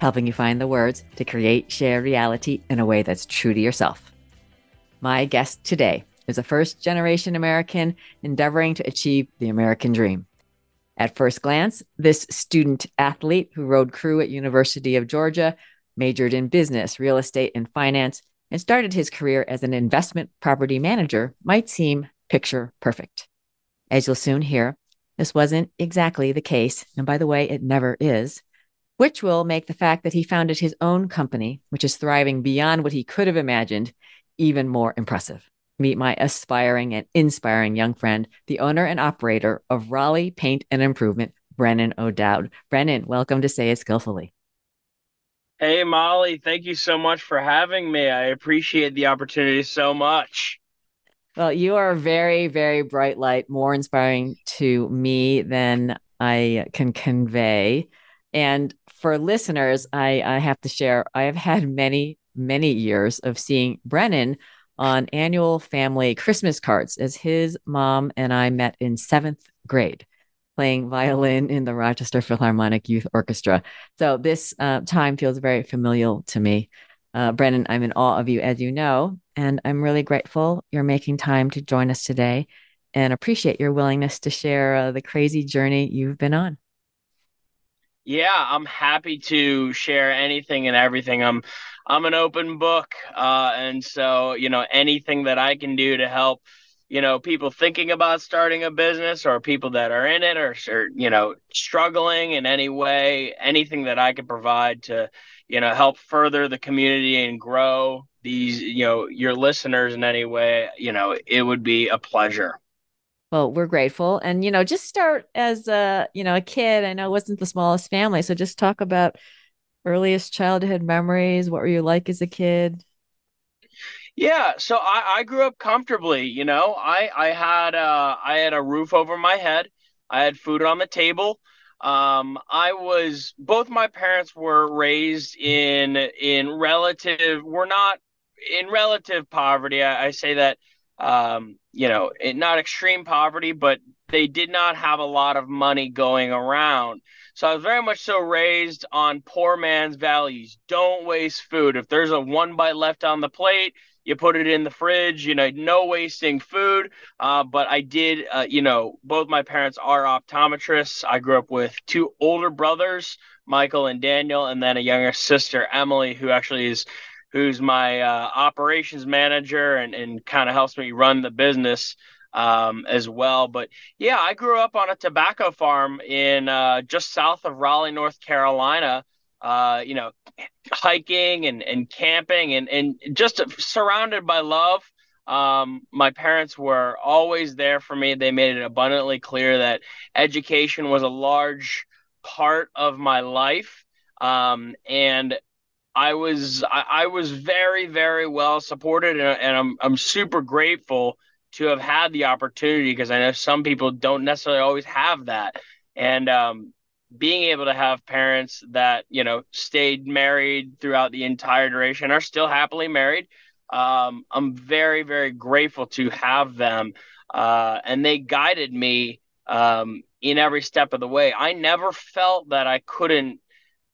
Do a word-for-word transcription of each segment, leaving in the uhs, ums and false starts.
helping you find the words to create, share reality in a way that's true to yourself. My guest today is a first-generation American endeavoring to achieve the American dream. At first glance, this student athlete who rode crew at University of Georgia majored in business, real estate, and finance, and started his career as an investment property manager might seem picture perfect. As you'll soon hear, this wasn't exactly the case, and by the way, it never is, which will make the fact that he founded his own company, which is thriving beyond what he could have imagined, even more impressive. Meet my aspiring and inspiring young friend, the owner and operator of Raleigh Paint and Improvement, Brennan O'Dowd. Brennan, welcome to Say It Skillfully. Hey, Molly, thank you so much for having me. I appreciate the opportunity so much. Well, you are a very, very bright light, more inspiring to me than I can convey. And for listeners, I, I have to share, I have had many, many years of seeing Brennan on annual family Christmas cards as his mom and I met in seventh grade, playing violin in the Rochester Philharmonic Youth Orchestra. So this uh, time feels very familial to me. Uh, Brennan, I'm in awe of you, as you know, and I'm really grateful you're making time to join us today and appreciate your willingness to share uh, the crazy journey you've been on. Yeah, I'm happy to share anything and everything. I'm I'm an open book. Uh, and so, you know, anything that I can do to help you know, people thinking about starting a business or people that are in it or, or, you know, struggling in any way, anything that I can provide to, you know, help further the community and grow these, you know, your listeners in any way, you know, it would be a pleasure. Well, we're grateful. And, you know, just start as a, you know, a kid. I know it wasn't the smallest family. So just talk about earliest childhood memories. What were you like as a kid? Yeah, so I, I grew up comfortably, you know. I I had uh I had a roof over my head. I had food on the table. Um, I was both my parents were raised in in relative were not in relative poverty. I, I say that um, you know, not extreme poverty, but they did not have a lot of money going around. So I was very much so raised on poor man's values. Don't waste food. If there's a one bite left on the plate, you put it in the fridge, you know, no wasting food. Uh, but I did, uh, you know, both my parents are optometrists. I grew up with two older brothers, Michael and Daniel, and then a younger sister, Emily, who actually is, who's my uh, operations manager and, and kind of helps me run the business um, as well. But yeah, I grew up on a tobacco farm in uh, just south of Raleigh, North Carolina. Uh, you know, hiking and, and camping and, and just surrounded by love. Um, my parents were always there for me. They made it abundantly clear that education was a large part of my life. Um, and I was, I, I was very, very well supported and, and I'm, I'm super grateful to have had the opportunity because I know some people don't necessarily always have that. And, um, being able to have parents that, you know, stayed married throughout the entire duration, are still happily married. Um, I'm very, very grateful to have them. Uh, and they guided me um, in every step of the way. I never felt that I couldn't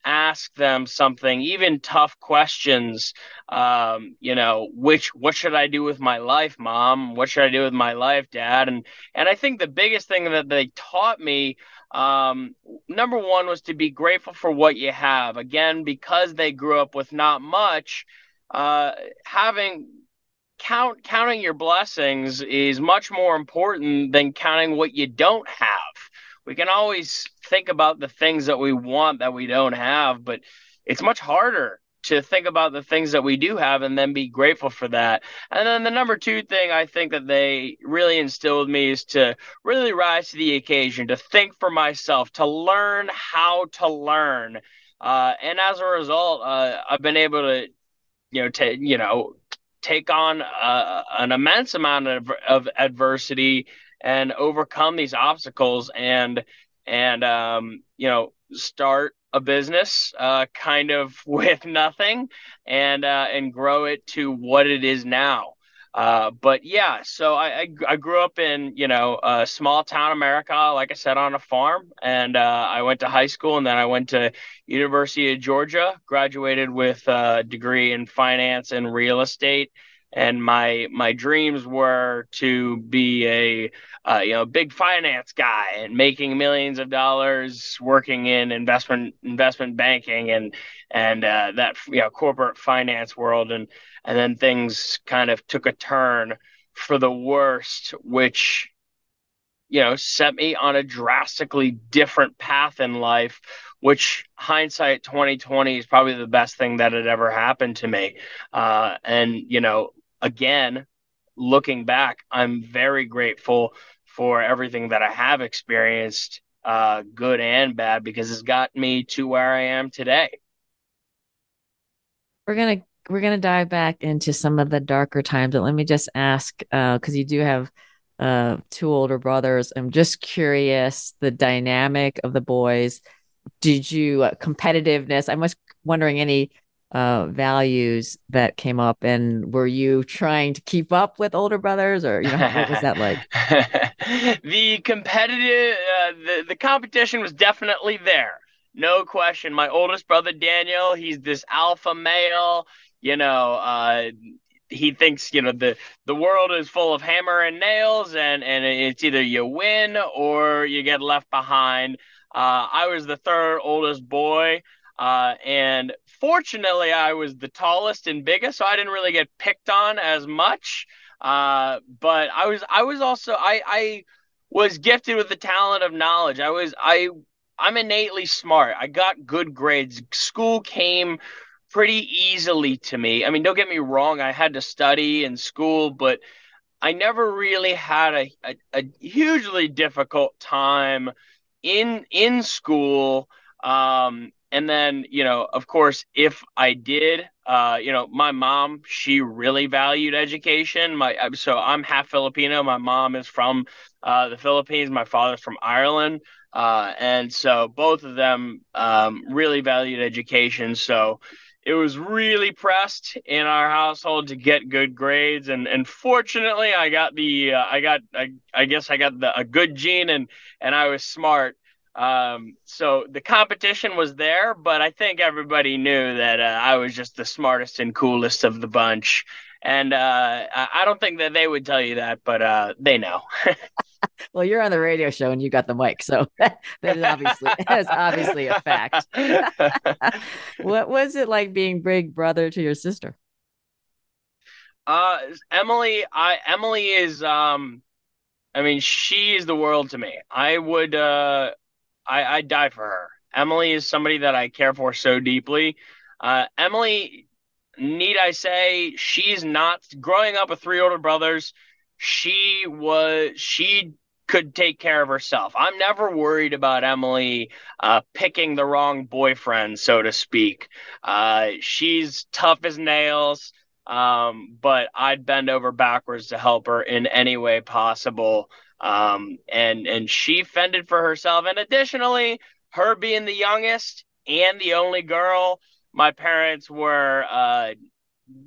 ask them something, even tough questions. Um, you know, which, what should I do with my life, Mom? What should I do with my life, Dad? And, and I think the biggest thing that they taught me Um, number one was to be grateful for what you have. Again, because they grew up with not much, uh, having count, counting your blessings is much more important than counting what you don't have. We can always think about the things that we want that we don't have, but it's much harder to think about the things that we do have and then be grateful for that. And then the number two thing I think that they really instilled me is to really rise to the occasion, to think for myself, to learn how to learn. Uh, and as a result, uh, I've been able to, you know, to, you know, take on uh, an immense amount of, of adversity and overcome these obstacles and, and, um, you know, start a business uh, kind of with nothing and, uh, and grow it to what it is now. Uh, but yeah, so I, I, I grew up in, you know, uh, small town America, like I said, on a farm, and, uh, I went to high school, and then I went to University of Georgia, graduated with a degree in finance and real estate. And my, my dreams were to be a, uh, you know, big finance guy and making millions of dollars working in investment, investment banking and, and, uh, that, you know, corporate finance world. And, and then things kind of took a turn for the worst, which, you know, set me on a drastically different path in life, which hindsight twenty twenty is probably the best thing that had ever happened to me. Uh, and, you know, again, looking back, I'm very grateful for everything that I have experienced, uh, good and bad, because it's got me to where I am today. We're going to we're going to dive back into some of the darker times. But let me just ask, uh, because you do have uh, two older brothers. I'm just curious, the dynamic of the boys. Did you uh, competitiveness? I'm just wondering any Uh, values that came up, and were you trying to keep up with older brothers, or you know, what was that like? The competitive, uh, the the competition was definitely there, no question. My oldest brother Daniel, he's this alpha male, you know. Uh, he thinks you know the the world is full of hammer and nails, and and it's either you win or you get left behind. Uh, I was the third oldest boy. Uh, and fortunately, I was the tallest and biggest, so I didn't really get picked on as much. Uh, but I was, I was also, I, I was gifted with the talent of knowledge. I was, I, I'm innately smart. I got good grades. School came pretty easily to me. I mean, don't get me wrong. I had to study in school, but I never really had a, a, a hugely difficult time in, in school. Um, And then, you know, of course, if I did, uh, you know, my mom, she really valued education. My so I'm half Filipino. My mom is from uh, the Philippines. My father's from Ireland. Uh, and so both of them um, really valued education. So it was really pressed in our household to get good grades. And, and fortunately, I got the uh, I got I, I guess I got the, a good gene and and I was smart. Um, so the competition was there, but I think everybody knew that, uh, I was just the smartest and coolest of the bunch. And, uh, I don't think that they would tell you that, but, uh, they know. Well, you're on the radio show and you got the mic. So that is obviously, that is obviously a fact. What was it like being big brother to your sister? Uh, Emily, I, Emily is, um, I mean, she is the world to me. I would, uh, I, I die for her. Emily is somebody that I care for so deeply. Uh, Emily, need I say, she's not growing up with three older brothers. She was, she could take care of herself. I'm never worried about Emily uh, picking the wrong boyfriend, so to speak. Uh, she's tough as nails, um, but I'd bend over backwards to help her in any way possible. Um, and, and she fended for herself. And additionally, her being the youngest and the only girl, my parents were, uh,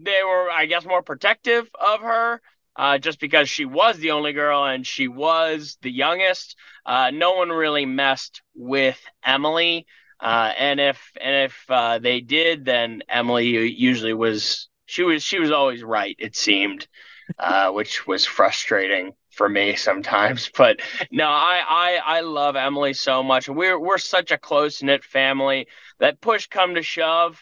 they were, I guess, more protective of her, uh, just because she was the only girl and she was the youngest. Uh, no one really messed with Emily. Uh, and if, and if, uh, they did, then Emily usually was, she was, she was always right, it seemed, uh, which was frustrating for me sometimes. But no, I, I, I love Emily so much. We're, we're such a close knit family that push come to shove,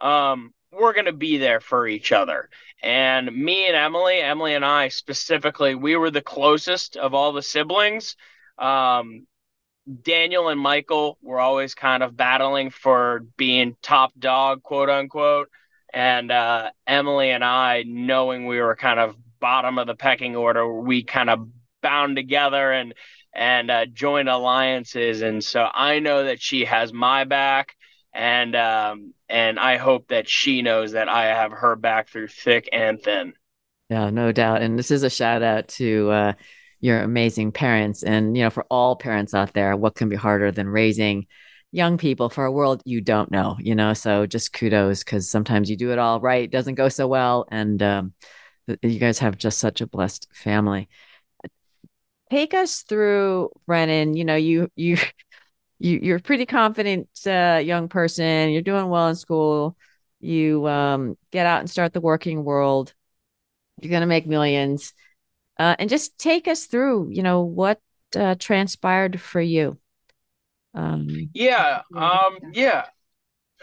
um, we're going to be there for each other. And me and Emily, Emily and I specifically, we were the closest of all the siblings. Um, Daniel and Michael were always kind of battling for being top dog, quote unquote. And, uh, Emily and I, knowing we were kind of bottom of the pecking order, we kind of bound together and and uh, joined alliances, and so I know that she has my back, and um and I hope that she knows that I have her back through thick and thin. Yeah, no doubt. And this is a shout out to uh, your amazing parents. And, you know, for all parents out there, what can be harder than raising young people for a world you don't know, you know? So just kudos, because sometimes you do it all right, it doesn't go so well. And um, you guys have just such a blessed family. Take us through, Brennan. You know, you, you, you you're a pretty confident uh, young person. You're doing well in school. You um, get out and start the working world. You're going to make millions, uh, and just take us through, you know, what uh, transpired for you. Um, yeah. Um, yeah.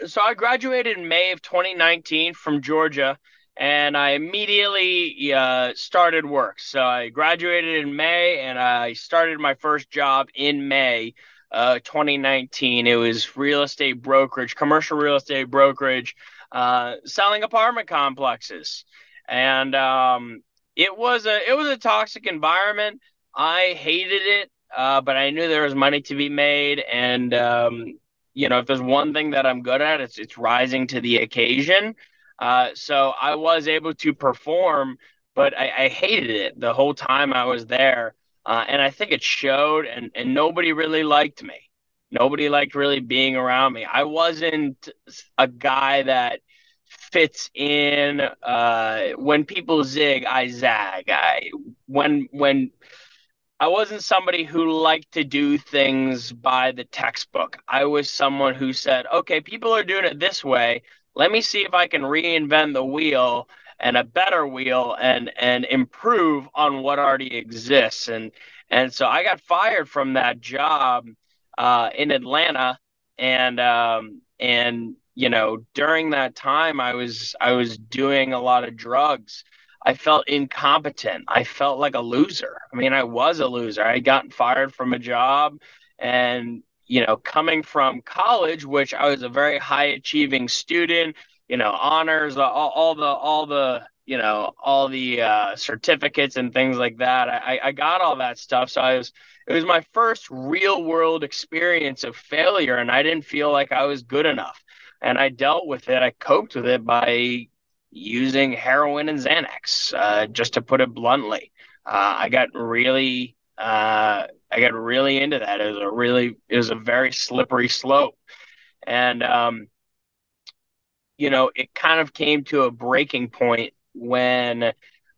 So I graduated in May of twenty nineteen from Georgia, and I immediately uh, started work. So I graduated in May and I started my first job in May, uh, twenty nineteen. It was real estate brokerage, commercial real estate brokerage, uh, selling apartment complexes. And um, it was a it was a toxic environment. I hated it, uh, but I knew there was money to be made. And um, you know, if there's one thing that I'm good at, it's it's rising to the occasion. Uh, so I was able to perform, but I, I hated it the whole time I was there, uh, and I think it showed. And and nobody really liked me. Nobody liked really being around me. I wasn't a guy that fits in. Uh, when people zig, I zag. I when when I wasn't somebody who liked to do things by the textbook. I was someone who said, "Okay, people are doing it this way. Let me see if I can reinvent the wheel and a better wheel and and improve on what already exists." And and so I got fired from that job uh, in Atlanta, and um, and. You know, during that time, I was I was doing a lot of drugs. I felt incompetent. I felt like a loser. I mean, I was a loser. I had gotten fired from a job, and, you know, coming from college, which I was a very high achieving student, you know, honors, all, all the all the, you know, all the uh, certificates and things like that. I, I got all that stuff. So I was it was my first real world experience of failure, and I didn't feel like I was good enough. And I dealt with it. I coped with it by using heroin and Xanax, uh, just to put it bluntly. Uh, I got really, uh, I got really into that. It was a really, it was a very slippery slope. And, um, you know, it kind of came to a breaking point when,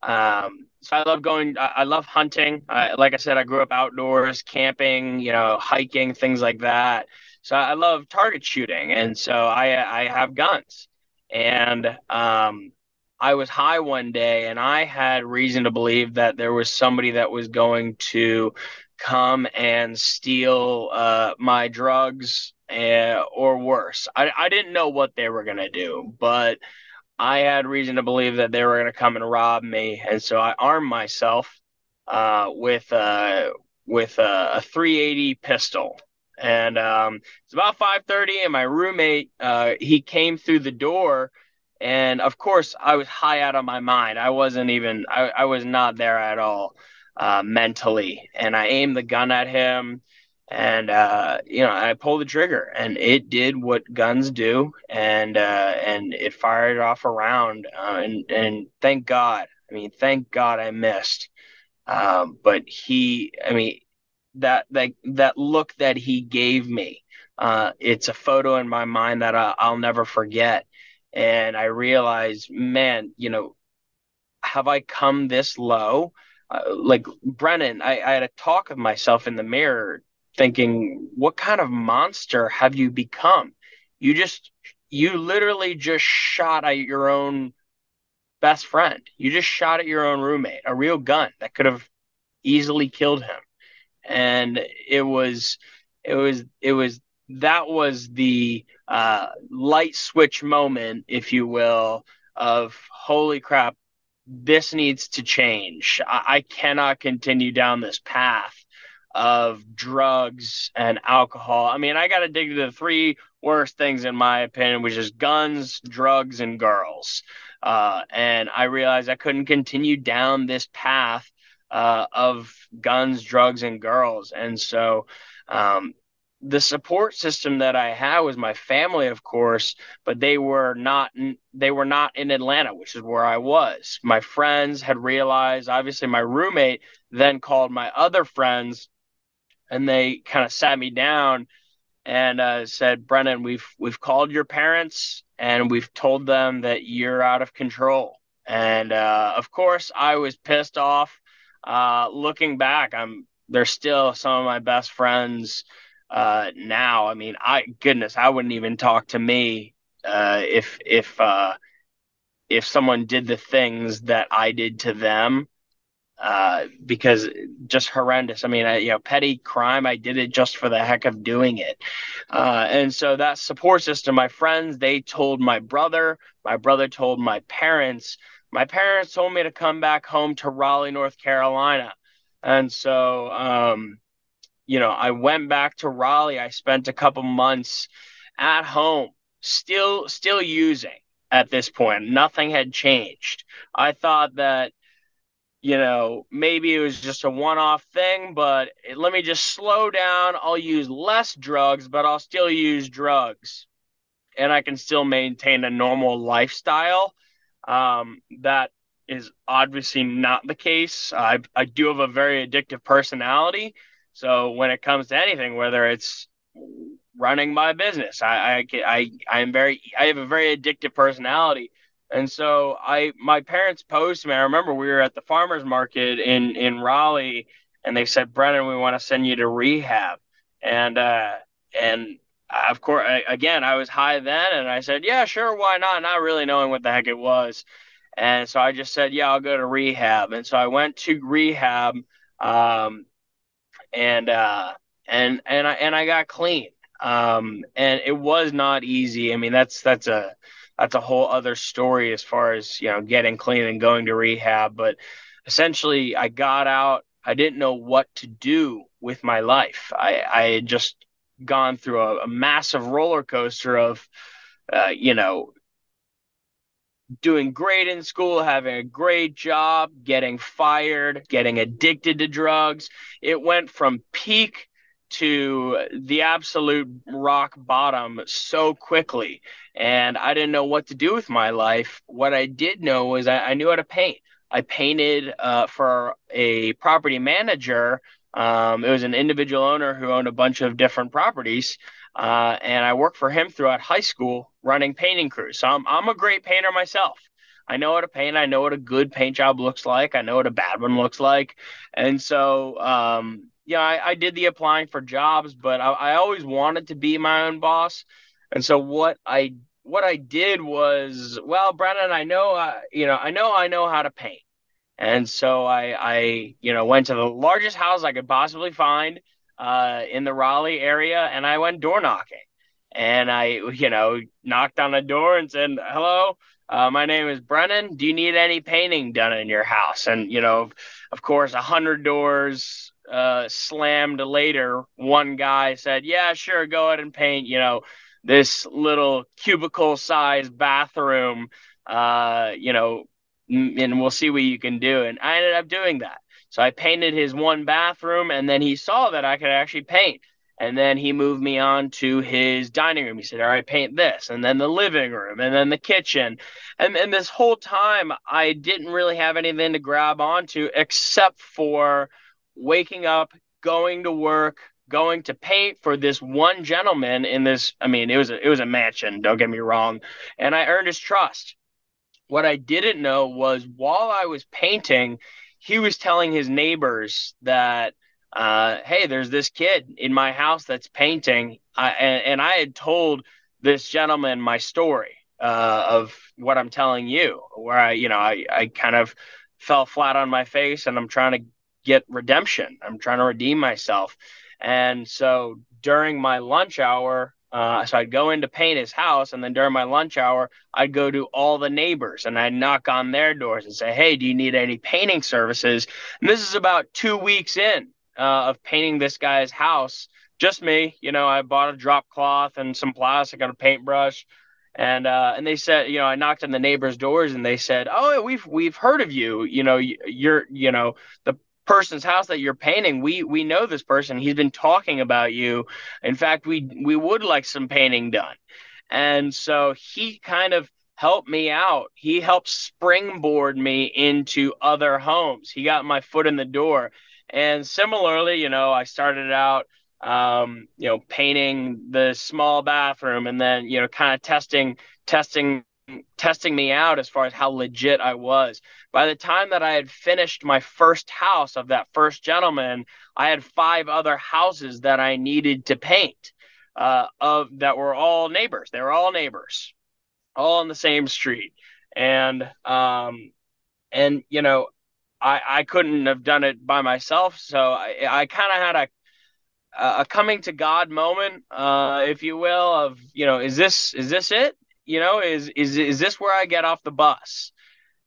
um, so I love going, I, I love hunting. I, like I said, I grew up outdoors, camping, you know, hiking, things like that. So I love target shooting, and so I I have guns. And um, I was high one day, and I had reason to believe that there was somebody that was going to come and steal uh, my drugs, uh, or worse. I, I didn't know what they were going to do, but I had reason to believe that they were going to come and rob me. And so I armed myself uh, with, uh, with a, a three eighty pistol. And um, it's about five thirty, and my roommate, uh, he came through the door, and of course I was high out of my mind. I wasn't even, I, I was not there at all uh, mentally. And I aimed the gun at him, and, uh, you know, I pulled the trigger, and it did what guns do. And, uh, and it fired off a round, uh, and, and thank God, I mean, thank God I missed. Um, but he, I mean, That that that look that he gave me, uh, it's a photo in my mind that I, I'll never forget. And I realized, man, you know, have I come this low? Uh, like Brennan, I, I had a talk with myself in the mirror, thinking, what kind of monster have you become? You just, you literally just shot at your own best friend. You just shot at your own roommate, a real gun that could have easily killed him. And it was, it was, it was, that was the uh, light switch moment, if you will, of holy crap, this needs to change. I, I cannot continue down this path of drugs and alcohol. I mean, I got addicted to the three worst things, in my opinion, which is guns, drugs, and girls. Uh, and I realized I couldn't continue down this path Uh, of guns, drugs, and girls. And so um, the support system that I had was my family, of course, but they were not, they were not in Atlanta, which is where I was. My friends had realized, obviously my roommate then called my other friends and they kind of sat me down and uh, said, Brennan, we've, we've called your parents and we've told them that you're out of control. And uh, of course I was pissed off. Uh, looking back, I'm, they're still some of my best friends uh, now. I mean, I, goodness, I wouldn't even talk to me uh, if, if, uh, if someone did the things that I did to them, uh, because just horrendous. I mean, I, you know, petty crime, I did it just for the heck of doing it. Uh, and so that support system, my friends, they told my brother, my brother told my parents, my parents told me to come back home to Raleigh, North Carolina. And so, um, you know, I went back to Raleigh. I spent a couple months at home, still, still using at this point. Nothing had changed. I thought that, you know, maybe it was just a one-off thing, but it, let me just slow down. I'll use less drugs, but I'll still use drugs and I can still maintain a normal lifestyle. Um, that is obviously not the case. I, I do have a very addictive personality. So when it comes to anything, whether it's running my business, I, I, I, I am very, I have a very addictive personality. And so I, my parents posed to me, I remember we were at the farmer's market in, in Raleigh and they said, Brennan, we want to send you to rehab. And, uh, and of course, I, again, I was high then and I said, yeah, sure. Why not? Not really knowing what the heck it was. And so I just said, yeah, I'll go to rehab. And so I went to rehab, um, and, uh, and, and I, and I got clean. Um, and it was not easy. I mean, that's, that's a, that's a whole other story as far as, you know, getting clean and going to rehab. But essentially I got out, I didn't know what to do with my life. I, I had just gone through a, a massive roller coaster of, uh, you know, doing great in school, having a great job, getting fired, getting addicted to drugs. It went from peak to the absolute rock bottom so quickly. And I didn't know what to do with my life. What I did know was I, I knew how to paint. I painted uh, for a property manager. Um, it was an individual owner who owned a bunch of different properties. Uh, and I worked for him throughout high school running painting crews. So I'm, I'm a great painter myself. I know how to paint. I know what a good paint job looks like. I know what a bad one looks like. And so, um, yeah, I, I did the applying for jobs, but I, I always wanted to be my own boss. And so what I, what I did was, well, Brennan, I know, I, you know, I know, I know how to paint. And so I, I, you know, went to the largest house I could possibly find uh, in the Raleigh area. And I went door knocking and I, you know, knocked on the door and said, hello, uh, my name is Brennan. Do you need any painting done in your house? And, you know, of course, a hundred doors uh, slammed later. One guy said, yeah, sure. Go ahead and paint, you know, this little cubicle sized bathroom, uh, you know, and we'll see what you can do. And I ended up doing that. So I painted his one bathroom and then he saw that I could actually paint. And then he moved me on to his dining room. He said, all right, paint this. And then the living room and then the kitchen. And, and this whole time I didn't really have anything to grab onto except for waking up, going to work, going to paint for this one gentleman in this. I mean, it was a, it was a mansion, don't get me wrong. And I earned his trust. What I didn't know was while I was painting, he was telling his neighbors that, uh, hey, there's this kid in my house that's painting. I, and, and I had told this gentleman my story uh, of what I'm telling you, where I, you know, I, I kind of fell flat on my face and I'm trying to get redemption. I'm trying to redeem myself. And so during my lunch hour, Uh, so I'd go in to paint his house, and then during my lunch hour, I'd go to all the neighbors, and I'd knock on their doors and say, hey, do you need any painting services? And this is about two weeks in uh, of painting this guy's house. Just me. You know, I bought a drop cloth and some plastic and a paintbrush. And uh, and they said, you know, I knocked on the neighbors' doors, and they said, oh, we've we've heard of you. You know, you're, you know, the person's house that you're painting, we we know this person, he's been talking about you. In fact, we we would like some painting done. And so he kind of helped me out. He helped springboard me into other homes. He got my foot in the door. And similarly, you know, I started out, um, you know, painting the small bathroom, and then, you know, kind of testing, testing, testing me out as far as how legit I was. By the time that I had finished my first house of that first gentleman, I had five other houses that I needed to paint, uh, of that were all neighbors. They were all neighbors, all on the same street. And, um, and, you know, I, I couldn't have done it by myself. So I, I kind of had a a coming to God moment, uh, if you will, of, you know, is this is this it? You know, is is is this where I get off the bus?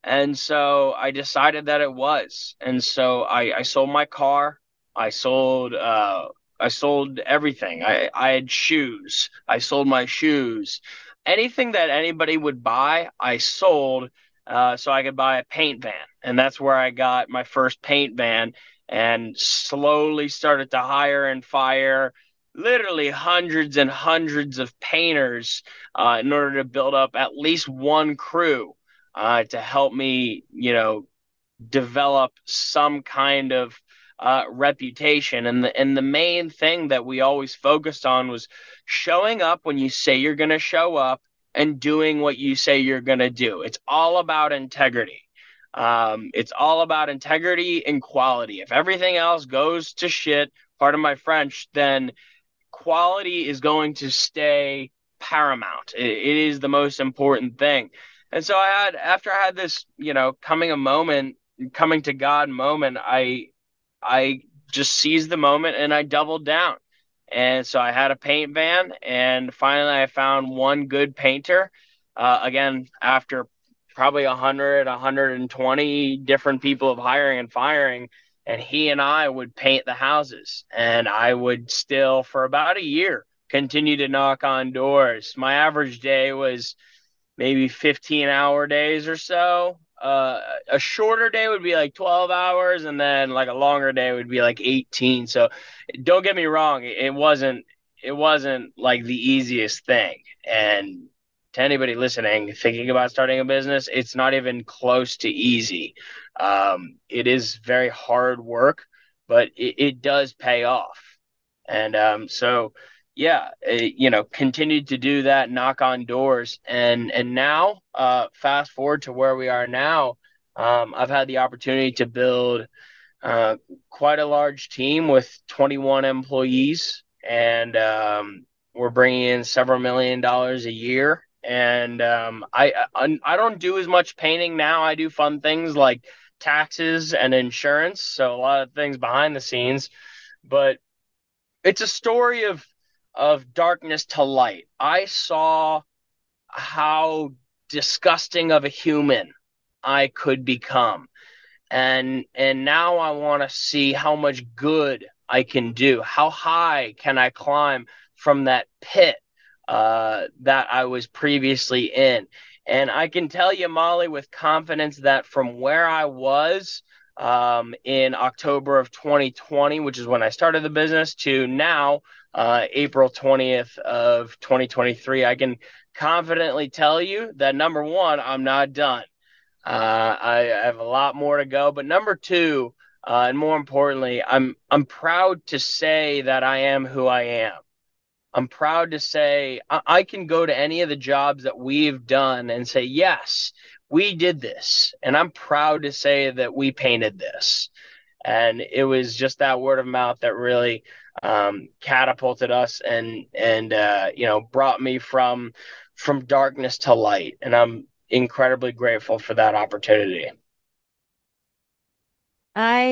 And so I decided that it was. And so I, I sold my car. I sold uh, I sold everything. I, I had shoes. I sold my shoes. Anything that anybody would buy, I sold. Uh, so I could buy a paint van. And that's where I got my first paint van, and slowly started to hire and fire literally hundreds and hundreds of painters uh, in order to build up at least one crew uh, to help me, you know, develop some kind of uh, reputation. And the, and the main thing that we always focused on was showing up when you say you're going to show up, and doing what you say you're going to do. It's all about integrity. Um, it's all about integrity and quality. If everything else goes to shit, pardon my French, then quality is going to stay paramount. It, it is the most important thing. And so I had, after I had this, you know, coming a moment, coming to God moment, I, I just seized the moment and I doubled down. And so I had a paint van, and finally I found one good painter. Uh, again, after probably one hundred, one hundred twenty different people of hiring and firing, and he and I would paint the houses. And I would still, for about a year, continue to knock on doors. My average day was maybe fifteen-hour days or so. Uh, a shorter day would be like twelve hours, and then like a longer day would be like eighteen. So don't get me wrong. It wasn't, it wasn't like the easiest thing. And to anybody listening, thinking about starting a business, it's not even close to easy. Um, it is very hard work, but it, it does pay off. And, um, so yeah, it, you know, continued to do that, knock on doors. And, and now, uh, fast forward to where we are now, um, I've had the opportunity to build, uh, quite a large team with twenty-one employees, and, um, we're bringing in several million dollars a year. And, um, I, I, I don't do as much painting now. I do fun things like taxes and insurance. So a lot of things behind the scenes, but it's a story of, of darkness to light. I saw how disgusting of a human I could become. And, and now I want to see how much good I can do. How high can I climb from that pit uh, that I was previously in? And I can tell you, Molly, with confidence that from where I was um, in October of twenty twenty, which is when I started the business, to now, Uh, April twentieth of twenty twenty-three, I can confidently tell you that, number one, I'm not done. Uh, I, I have a lot more to go. But number two, uh, and more importantly, I'm I'm proud to say that I am who I am. I'm proud to say I, I can go to any of the jobs that we've done and say, yes, we did this. And I'm proud to say that we painted this. And it was just that word of mouth that really um, catapulted us and, and uh, you know, brought me from, from darkness to light. And I'm incredibly grateful for that opportunity. I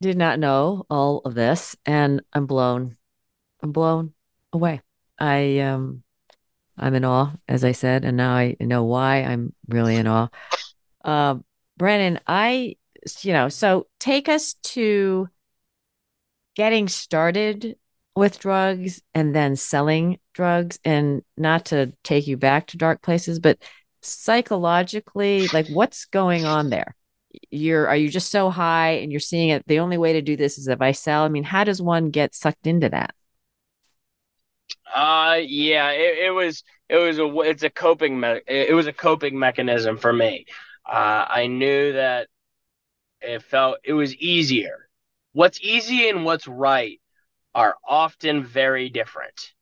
did not know all of this, and I'm blown, I'm blown away. I, um, I'm in awe, as I said, and now I know why I'm really in awe. Uh, Brennan, I, you know, so take us to getting started with drugs and then selling drugs, and not to take you back to dark places, but psychologically, like what's going on there? you're, are you just so high and you're seeing it? The only way to do this is if I sell. I mean, how does one get sucked into that? Uh, yeah, it, it was, it was a, it's a coping, me- it was a coping mechanism for me. Uh, I knew that it felt, it was easier. What's easy and what's right are often very different.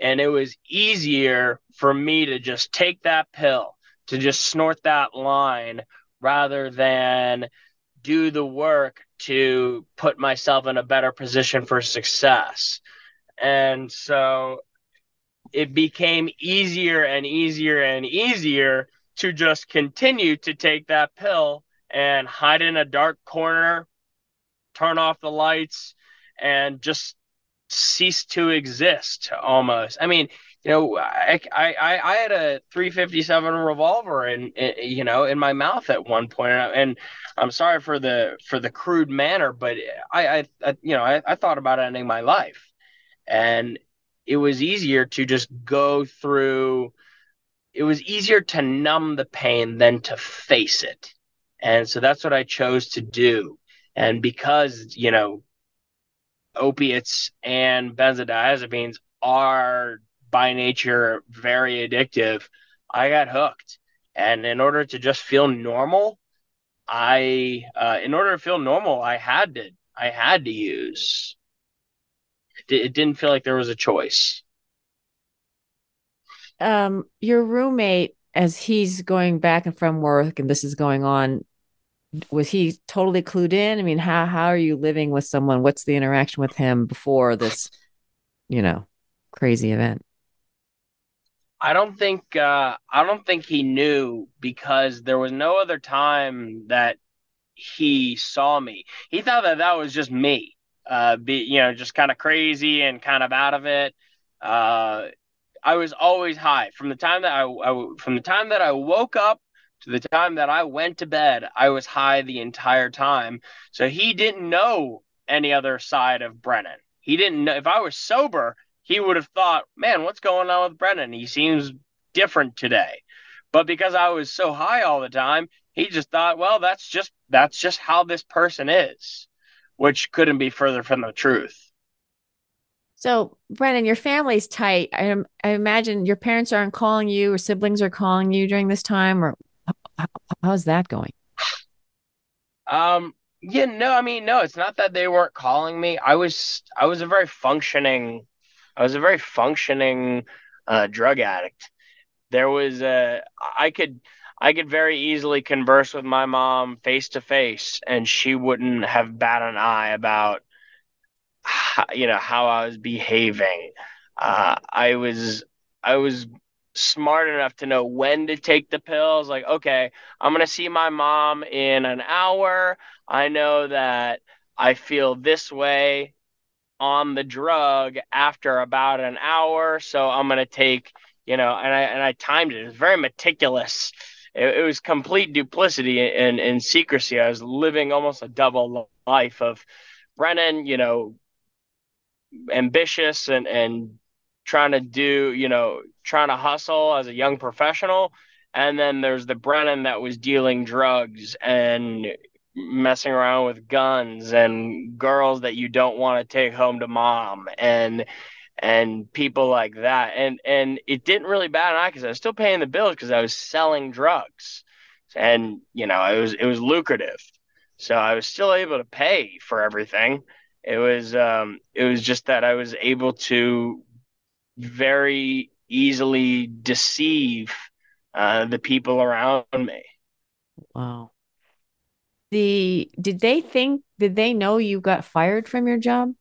And it was easier for me to just take that pill, to just snort that line rather than do the work to put myself in a better position for success. And so it became easier and easier and easier to just continue to take that pill and hide in a dark corner, turn off the lights, and just cease to exist almost. I mean, you know, I I, I had a three fifty-seven revolver in, in you know in my mouth at one point, and, I, and I'm sorry for the for the crude manner, but I, I, I you know I, I thought about ending my life. And it was easier to just go through, it was easier to numb the pain than to face it. And so that's what I chose to do. And because, you know, opiates and benzodiazepines are by nature very addictive, I got hooked. And in order to just feel normal, I, uh, in order to feel normal, I had to, I had to use. It didn't feel like there was a choice. Um, your roommate, as he's going back and from work and this is going on, was he totally clued in? I mean, how, how are you living with someone? What's the interaction with him before this, you know, crazy event? I don't think, uh, I don't think he knew, because there was no other time that he saw me. He thought that that was just me. Uh, be, you know, just kind of crazy and kind of out of it. Uh, I was always high from the time that I, I, from the time that I woke up to the time that I went to bed, I was high the entire time. So he didn't know any other side of Brennan. He didn't know. If I was sober, he would have thought, man, what's going on with Brennan? He seems different today. But because I was so high all the time, he just thought, well, that's just, that's just how this person is. Which couldn't be further from the truth. So, Brennan, your family's tight. I, I imagine your parents aren't calling you, or siblings are calling you during this time, or how, how's that going? Um, yeah, no, I mean, no, it's not that they weren't calling me. I was, I was a very functioning, I was a very functioning uh, drug addict. There was a, I could. I could very easily converse with my mom face to face, and she wouldn't have bat an eye about, how, you know, how I was behaving. Uh, I was, I was smart enough to know when to take the pills. Like, okay, I'm going to see my mom in an hour. I know that I feel this way on the drug after about an hour. So I'm going to take, you know, and I, and I timed it. It was very meticulous. It was complete duplicity and, and secrecy. I was living almost a double life of Brennan, you know, ambitious and, and trying to do, you know, trying to hustle as a young professional. And then there's the Brennan that was dealing drugs and messing around with guns and girls that you don't want to take home to mom and and people like that. And, and it didn't really bat an eye because I was still paying the bills because I was selling drugs and, you know, it was, it was lucrative. So I was still able to pay for everything. It was, um, it was just that I was able to very easily deceive, uh, the people around me. Wow. The, did they think, did they know you got fired from your job?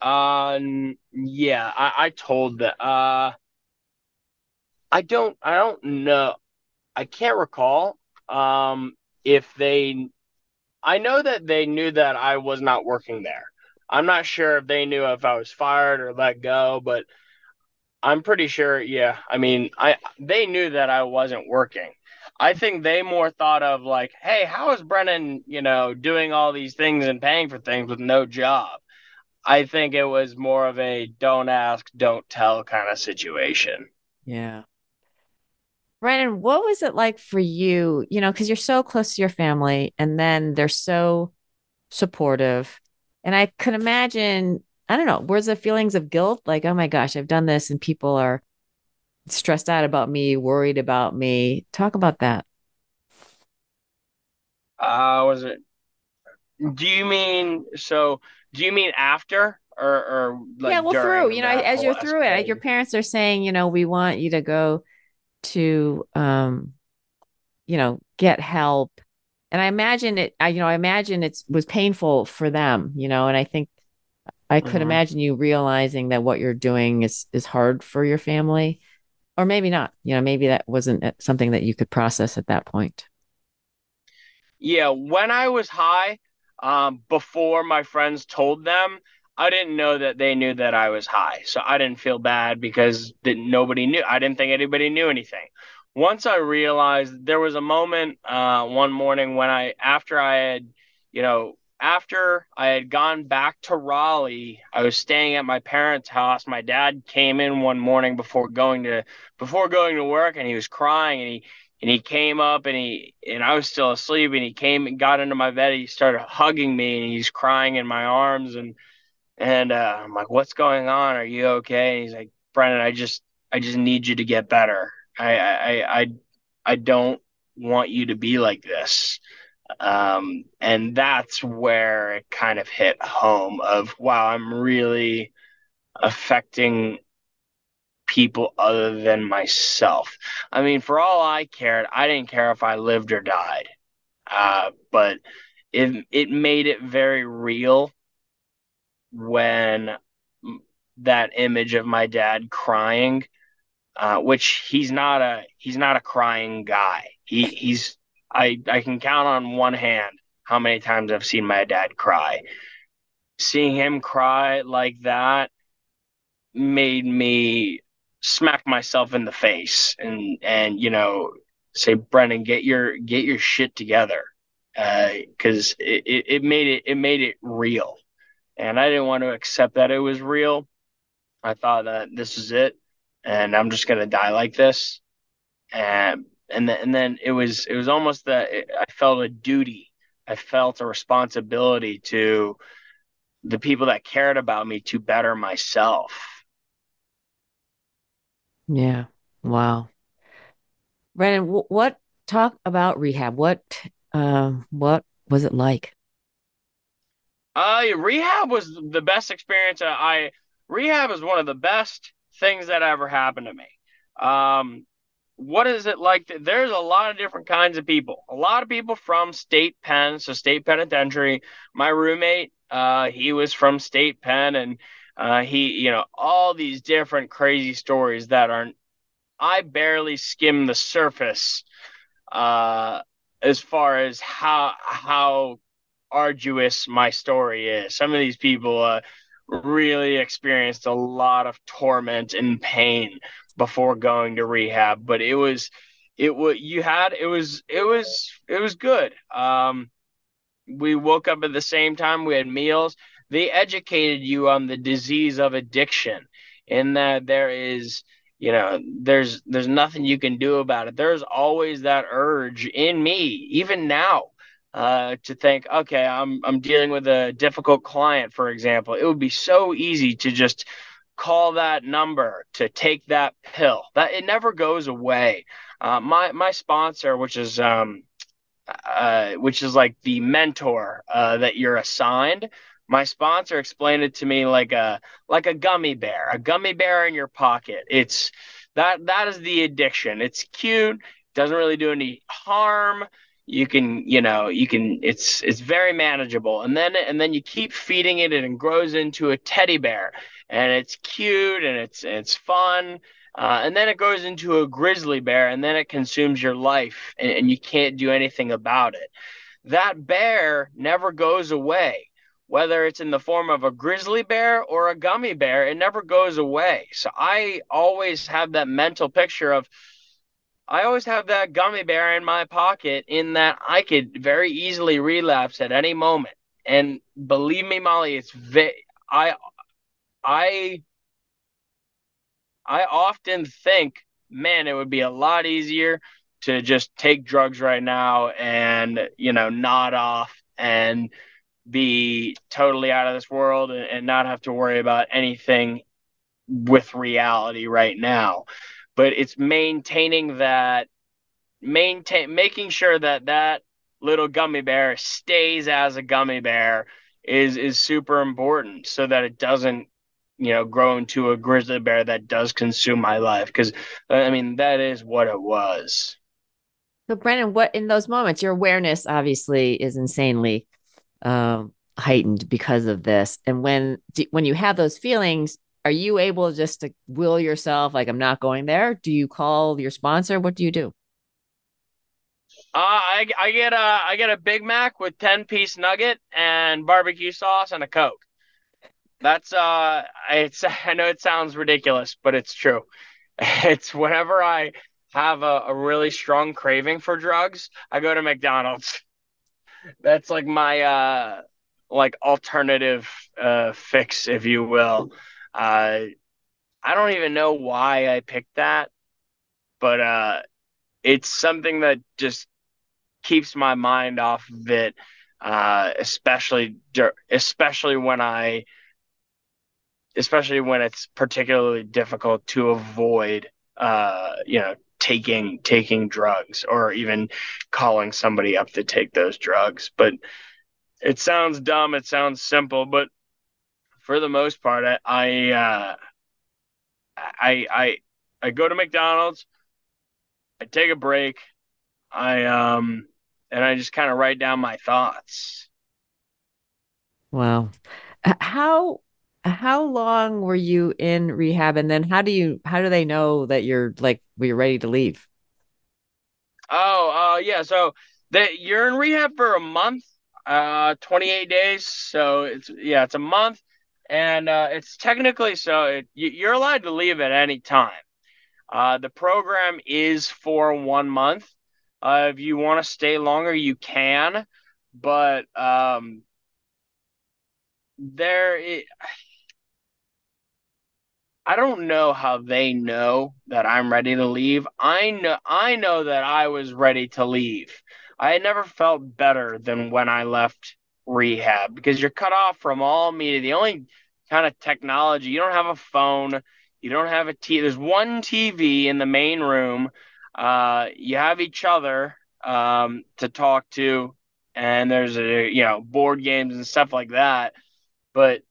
Uh, yeah, I, I told that, uh, I don't, I don't know. I can't recall, um, if they, I know that they knew that I was not working there. I'm not sure if they knew if I was fired or let go, but I'm pretty sure. Yeah. I mean, I, they knew that I wasn't working. I think they more thought of like, hey, how is Brennan, you know, doing all these things and paying for things with no job? I think it was more of a don't ask, don't tell kind of situation. Yeah. Brennan, what was it like for you? You know, because you're so close to your family and then they're so supportive. And I could imagine, I don't know, where's the feelings of guilt? Like, oh my gosh, I've done this and people are stressed out about me, worried about me. Talk about that. Uh, was it, do you mean, so do you mean after or, or like yeah, well, through, you know, as you're through it, your parents are saying, you know, we want you to go to, um, you know, get help. And I imagine it, I, you know, I imagine it was painful for them, you know, and I think I could mm-hmm. imagine you realizing that what you're doing is, is hard for your family, or maybe not, you know, maybe that wasn't something that you could process at that point. Yeah. When I was high, um, before my friends told them, I didn't know that they knew that I was high. So I didn't feel bad because nobody knew. I didn't think anybody knew anything. Once I realized, there was a moment uh, one morning when I, after I had, you know, after I had gone back to Raleigh, I was staying at my parents' house. My dad came in one morning before going to, before going to work, and he was crying, and he, and he came up and he, and I was still asleep, and he came and got into my bed. He started hugging me and he's crying in my arms, and, and uh, I'm like, what's going on? Are you okay? And he's like, Brennan, I just, I just need you to get better. I, I, I, I don't want you to be like this. Um, and that's where it kind of hit home of, wow, I'm really affecting people other than myself. I mean, for all I cared, I didn't care if I lived or died. Uh, but it, it made it very real when that image of my dad crying, uh, which he's not a, he's not a crying guy. He he's, I, I can count on one hand how many times I've seen my dad cry. Seeing him cry like that made me smack myself in the face and, and, you know, say, Brennan, get your, get your shit together. Uh, cause it, it, it made it, it made it real. And I didn't want to accept that it was real. I thought that this is it and I'm just going to die like this. And, And then, and then it was, it was almost that I felt a duty. I felt a responsibility to the people that cared about me to better myself. Yeah. Wow. Brennan, what, talk about rehab. What, uh, what was it like? Uh, rehab was the best experience. I, I rehab is one of the best things that ever happened to me. Um, What is it like? To, there's a lot of different kinds of people. A lot of people from state pen, so state penitentiary. My roommate, uh, he was from state pen, and uh, he, you know, all these different crazy stories that aren't. I barely skim the surface, uh, as far as how how arduous my story is. Some of these people uh, really experienced a lot of torment and pain before going to rehab, but it was, it was, you had, it was, it was, it was good. Um, we woke up at the same time, we had meals. They educated you on the disease of addiction, in that there is, you know, there's, there's nothing you can do about it. There's always that urge in me, even now, uh, to think, okay, I'm, I'm dealing with a difficult client, for example. It would be so easy to just call that number, to take that pill. That it never goes away. Uh, my my sponsor, which is um, uh, which is like the mentor uh, that you're assigned. My sponsor explained it to me like a like a gummy bear, a gummy bear in your pocket. It's that that is the addiction. It's cute. Doesn't really do any harm. You can, you know, you can, it's, it's very manageable. And then, and then you keep feeding it and it grows into a teddy bear and it's cute and it's, it's fun. Uh, and then it goes into a grizzly bear and then it consumes your life and, and you can't do anything about it. That bear never goes away, whether it's in the form of a grizzly bear or a gummy bear, it never goes away. So I always have that mental picture of, I always have that gummy bear in my pocket, in that I could very easily relapse at any moment. And believe me, Molly, it's ve- I, I, I often think man, it would be a lot easier to just take drugs right now and, you know, nod off and be totally out of this world and, and not have to worry about anything with reality right now. But it's maintaining that, maintain making sure that that little gummy bear stays as a gummy bear is is super important, so that it doesn't, you know, grow into a grizzly bear that does consume my life. Because, I mean, that is what it was. So, Brennan, what in those moments, your awareness obviously is insanely um, heightened because of this. And when when you have those feelings, are you able just to will yourself, like, I'm not going there? Do you call your sponsor? What do you do? Uh, I, I get a I get a Big Mac with ten piece nugget and barbecue sauce and a Coke. That's uh, it's I know it sounds ridiculous, but it's true. It's whenever I have a, a really strong craving for drugs, I go to McDonald's. That's like my uh, like alternative uh fix, if you will. Uh, I don't even know why I picked that, but uh, it's something that just keeps my mind off of it, uh, especially especially when I. especially when it's particularly difficult to avoid, uh, you know, taking, taking drugs or even calling somebody up to take those drugs. But it sounds dumb. It sounds simple, but for the most part, I, I, uh, I, I, I go to McDonald's, I take a break. I, um, and I just kind of write down my thoughts. Wow. How, How long were you in rehab, and then how do you how do they know that you're like we're ready to leave? Oh, uh, yeah. So that you're in rehab for a month, uh, twenty-eight days. So it's yeah, it's a month, and uh, it's technically so it, you're allowed to leave at any time. Uh, the program is for one month. Uh, if you want to stay longer, you can, but um, there. It, I don't know how they know that I'm ready to leave. I know I know that I was ready to leave. I never felt better than when I left rehab, because you're cut off from all media. The only kind of technology, you don't have a phone, you don't have a T V. There's one T V in the main room. Uh, you have each other um, to talk to, and there's a, you know, board games and stuff like that. But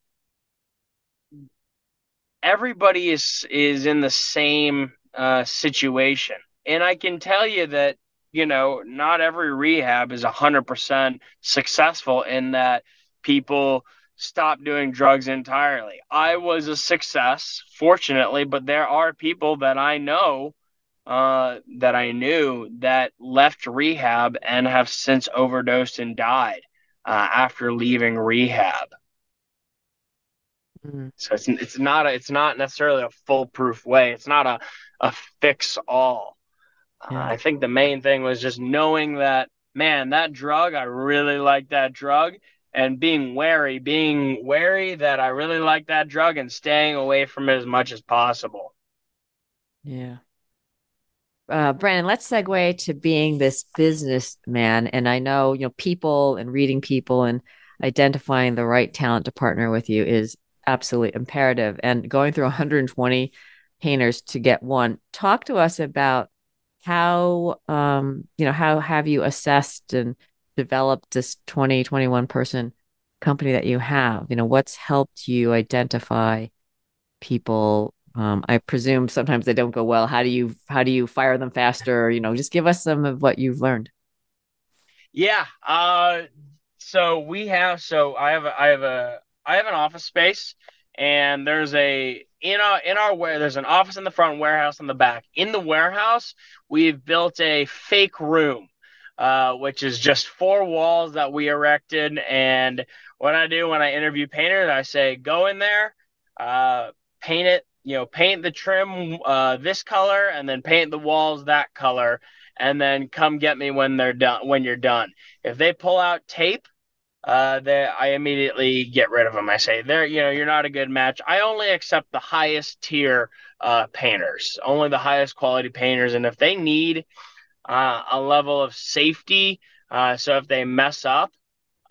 everybody is is in the same uh, situation. And I can tell you that, you know, not every rehab is one hundred percent successful in that people stop doing drugs entirely. I was a success, fortunately, but there are people that I know, uh, that I knew that left rehab and have since overdosed and died uh, after leaving rehab. So it's it's not a, it's not necessarily a foolproof way. It's not a, a fix all. Yeah. Uh, I think the main thing was just knowing that, man, that drug, I really like that drug, and being wary, being wary that I really like that drug and staying away from it as much as possible. Yeah. Uh, Brennan, let's segue to being this businessman. And I know, you know, people and reading people and identifying the right talent to partner with you is absolutely imperative, and going through one hundred twenty painters to get one. Talk to us about how, um, you know, how have you assessed and developed this twenty, twenty-one person company that you have? You know, what's helped you identify people? Um, I presume sometimes they don't go well. How do you, how do you fire them faster? You know, just give us some of what you've learned. Yeah. Uh, so we have, so I have, a, I have a, I have an office space, and there's a in our in our where there's an office in the front, warehouse in the back. In the warehouse, we've built a fake room, uh, which is just four walls that we erected. And what I do when I interview painters, I say, go in there, uh, paint it, you know, paint the trim uh, this color, and then paint the walls that color, and then come get me when they're done. When you're done, if they pull out tape. uh, that I immediately get rid of them. I say, there, you know, you're not a good match. I only accept the highest tier uh, painters, only the highest quality painters. And if they need uh, a level of safety, uh, so if they mess up,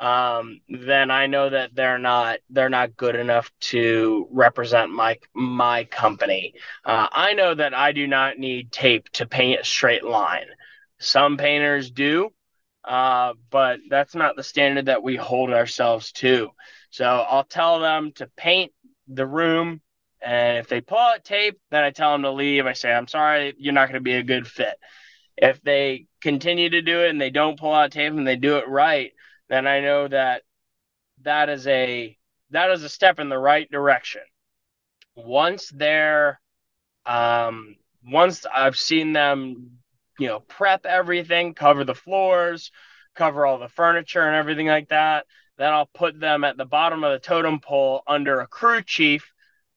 um, then I know that they're not, they're not good enough to represent my, my company. Uh, I know that I do not need tape to paint a straight line. Some painters do, uh, but that's not the standard that we hold ourselves to. So I'll tell them to paint the room, and if they pull out tape, then I tell them to leave. I say, I'm sorry, you're not going to be a good fit. If they continue to do it and they don't pull out tape and they do it right, then I know that that is a that is a step in the right direction. Once they're, um, once I've seen them, you know, prep everything, cover the floors, cover all the furniture and everything like that, then I'll put them at the bottom of the totem pole under a crew chief.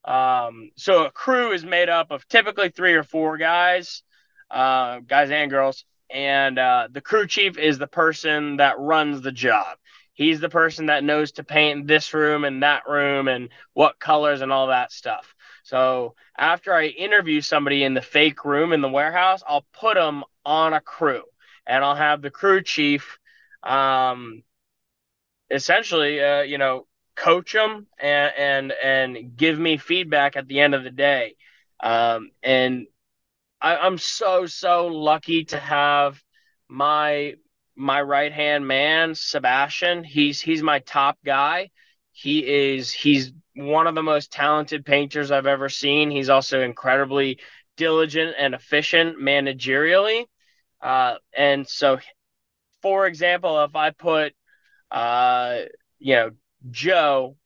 Um, so a crew is made up of typically three or four guys, uh, guys and girls. And uh, the crew chief is the person that runs the job. He's the person that knows to paint this room and that room and what colors and all that stuff. So after I interview somebody in the fake room in the warehouse, I'll put them on a crew, and I'll have the crew chief um, essentially, uh, you know, coach them and, and, and give me feedback at the end of the day. Um, and I, I'm so, so lucky to have my my right-hand man, Sebastian. He's he's my top guy. He is he's one of the most talented painters I've ever seen. He's also incredibly diligent and efficient managerially. Uh, and so, for example, if I put, uh, you know, Joe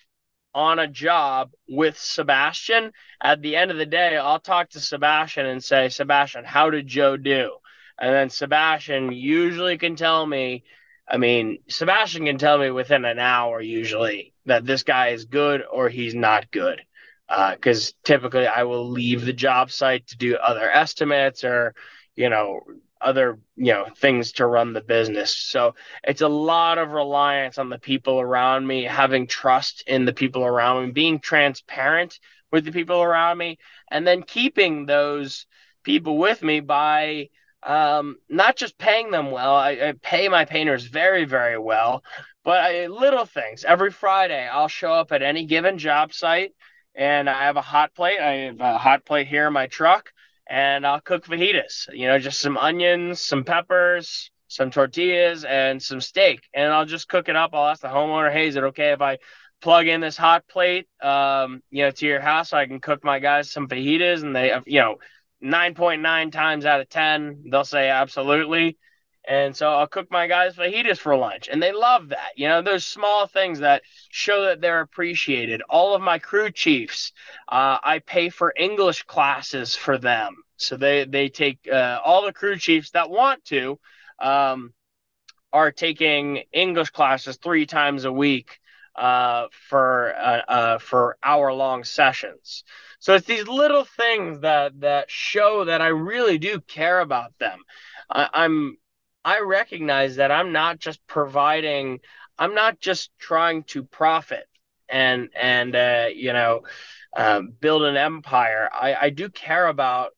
on a job with Sebastian, at the end of the day, I'll talk to Sebastian and say, Sebastian, how did Joe do? And then Sebastian usually can tell me, I mean, Sebastian can tell me within an hour usually that this guy is good or he's not good. Because uh, typically I will leave the job site to do other estimates or, you know, other, you know, things to run the business. So it's a lot of reliance on the people around me, having trust in the people around me, being transparent with the people around me, and then keeping those people with me by um, not just paying them well. I, I pay my painters very, very well, but I, little things. Every Friday, I'll show up at any given job site, and I have a hot plate. I have a hot plate here in my truck. And I'll cook fajitas, you know, just some onions, some peppers, some tortillas, and some steak. And I'll just cook it up. I'll ask the homeowner, hey, is it okay if I plug in this hot plate, um, you know, to your house so I can cook my guys some fajitas? And they, you know, nine point nine times out of ten, they'll say absolutely. And so I'll cook my guys fajitas for lunch. And they love that. You know, those small things that show that they're appreciated. All of my crew chiefs, uh, I pay for English classes for them. So they, they take uh, all the crew chiefs that want to um, are taking English classes three times a week uh, for uh, uh, for hour-long sessions. So it's these little things that, that show that I really do care about them. I, I'm... I recognize that I'm not just providing, I'm not just trying to profit and, and uh, you know, uh, build an empire. I, I do care about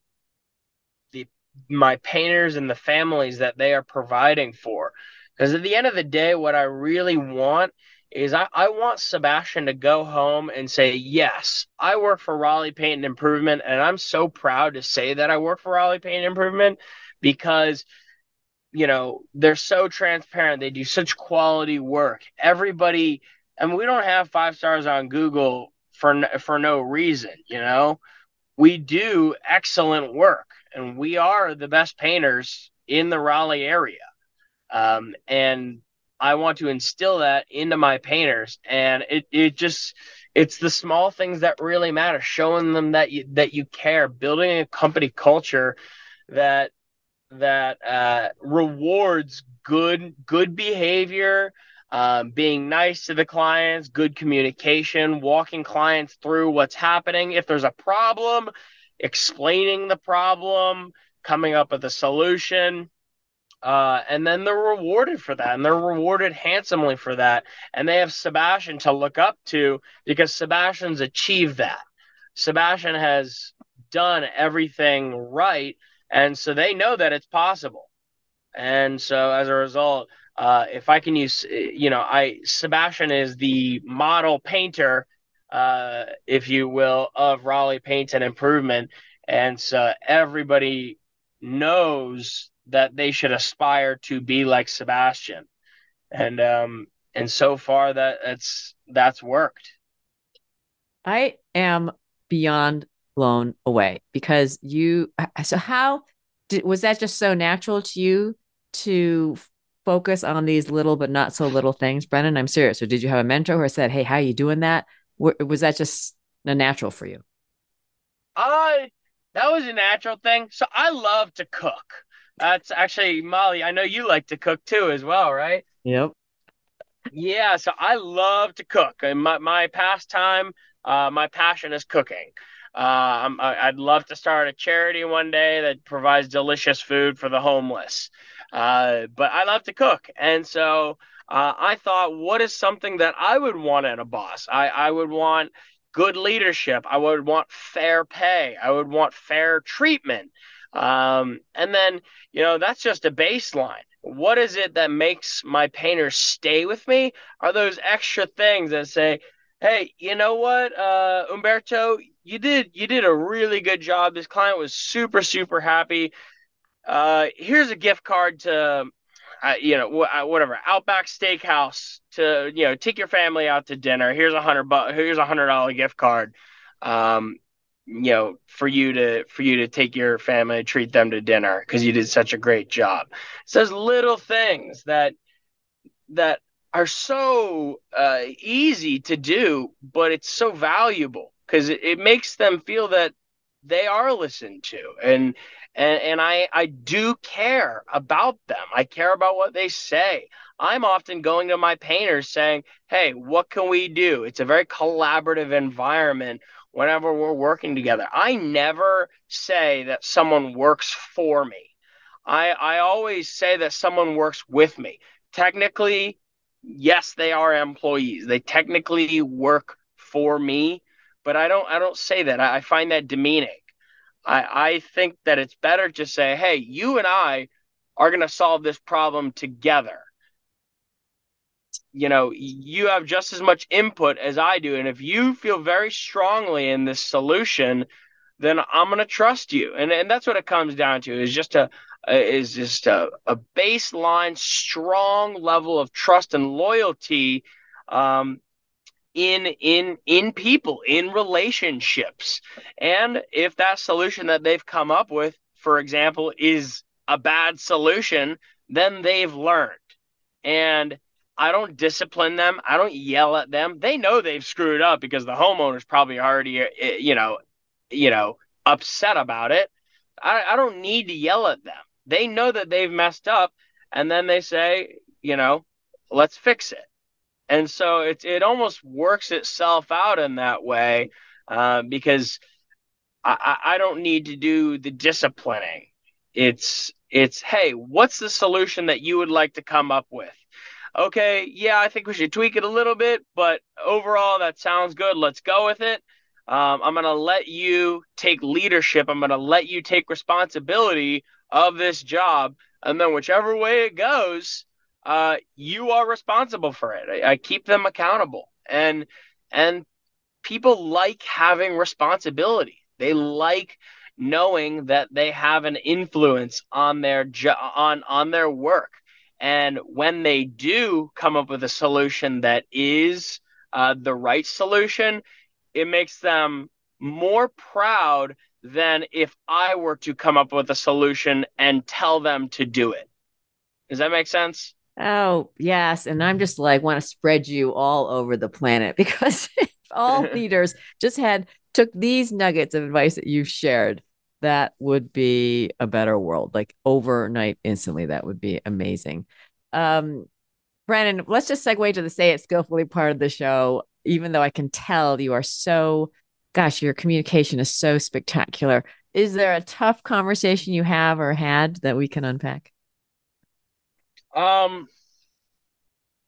the my painters and the families that they are providing for. Because at the end of the day, what I really want is I, I want Sebastian to go home and say, yes, I work for Raleigh Paint and Improvement, and I'm so proud to say that I work for Raleigh Paint and Improvement because – you know, they're so transparent. They do such quality work. Everybody, I mean, we don't have five stars on Google for, for no reason, you know. We do excellent work, and we are the best painters in the Raleigh area. Um, and I want to instill that into my painters. And it, it just, it's the small things that really matter, showing them that you, that you care, building a company culture that, that uh, rewards good good behavior, um, being nice to the clients, good communication, walking clients through what's happening. If there's a problem, explaining the problem, coming up with a solution. Uh, and then they're rewarded for that, and they're rewarded handsomely for that. And they have Sebastian to look up to because Sebastian's achieved that. Sebastian has done everything right. And so they know that it's possible. And so as a result, uh, if I can use, you know, I, Sebastian is the model painter, uh, if you will, of Raleigh Paint and Improvement. And so everybody knows that they should aspire to be like Sebastian. And, um, and so far that it's, that's worked. I am beyond blown away because you, so how did, was that just so natural to you to focus on these little, but not so little things, Brennan? I'm serious. Or did you have a mentor who said, hey, how are you doing that? Was that just a natural for you? I, that was a natural thing. So I love to cook. That's actually, Molly, I know you like to cook too as well, right? Yep. Yeah, so I love to cook. And my, my pastime, uh, my passion is cooking. Uh, I'm, I'd love to start a charity one day that provides delicious food for the homeless. Uh, but I love to cook. And so uh, I thought, what is something that I would want in a boss? I, I would want good leadership. I would want fair pay. I would want fair treatment. Um, and then, you know, that's just a baseline. What is it that makes my painters stay with me? Are those extra things that say, hey, you know what, uh, Umberto, you did, you did a really good job. This client was super, super happy. Uh, here's a gift card to, uh, you know, wh- whatever, Outback Steakhouse to, you know, take your family out to dinner. Here's a hundred bucks. Here's a hundred dollar gift card. Um, you know, for you to, for you to take your family, treat them to dinner because you did such a great job. It's those little things that, that are so uh, easy to do, but it's so valuable because it, it makes them feel that they are listened to. And, and, and I, I do care about them. I care about what they say. I'm often going to my painters saying, hey, what can we do? It's a very collaborative environment whenever we're working together. I never say that someone works for me. I, I always say that someone works with me. Technically, yes, they are employees. They technically work for me, but I don't I don't say that. I, I find that demeaning. I, I think that it's better to say, hey, you and I are going to solve this problem together. You know, you have just as much input as I do. And if you feel very strongly in this solution, then I'm going to trust you. And and that's what it comes down to is just a is just a, a baseline, strong level of trust and loyalty um, in in in people, in relationships. And if that solution that they've come up with, for example, is a bad solution, then they've learned. And I don't discipline them. I don't yell at them. They know they've screwed up because the homeowner's probably already, you know, you know, upset about it. I, I don't need to yell at them. They know that they've messed up, and then they say, you know, let's fix it. And so it it almost works itself out in that way uh, because I, I don't need to do the disciplining. It's it's hey, what's the solution that you would like to come up with? Okay, yeah, I think we should tweak it a little bit, but overall that sounds good. Let's go with it. Um, I'm going to let you take leadership. I'm going to let you take responsibility of this job. And then whichever way it goes, uh, you are responsible for it. I, I keep them accountable. And and people like having responsibility. They like knowing that they have an influence on their jo- on on their work. And when they do come up with a solution that is uh, the right solution, it makes them more proud than if I were to come up with a solution and tell them to do it. Does that make sense? Oh, yes. And I'm just like, want to spread you all over the planet because if all leaders just had took these nuggets of advice that you've shared, that would be a better world, like overnight, instantly. That would be amazing. Um, Brennan, let's just segue to the Say It Skillfully part of the show, even though I can tell you are so, gosh, your communication is so spectacular. Is there a tough conversation you have or had that we can unpack? Um,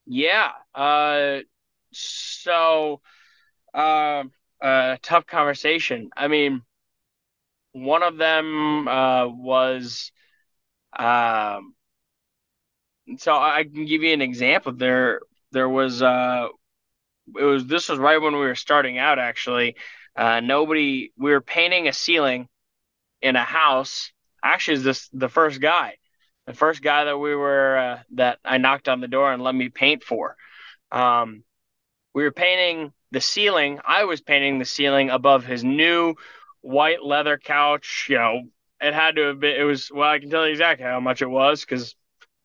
yeah. Uh, so, um, uh, uh, tough conversation. I mean, one of them, uh, was, um, so I can give you an example. There, there was, uh, it was, this was right when we were starting out, actually. Uh, nobody, we were painting a ceiling in a house. Actually, is this the first guy, the first guy that we were, uh, that I knocked on the door and let me paint for. Um, we were painting the ceiling. I was painting the ceiling above his new white leather couch. You know, it had to have been, it was, well, I can tell you exactly how much it was, 'cause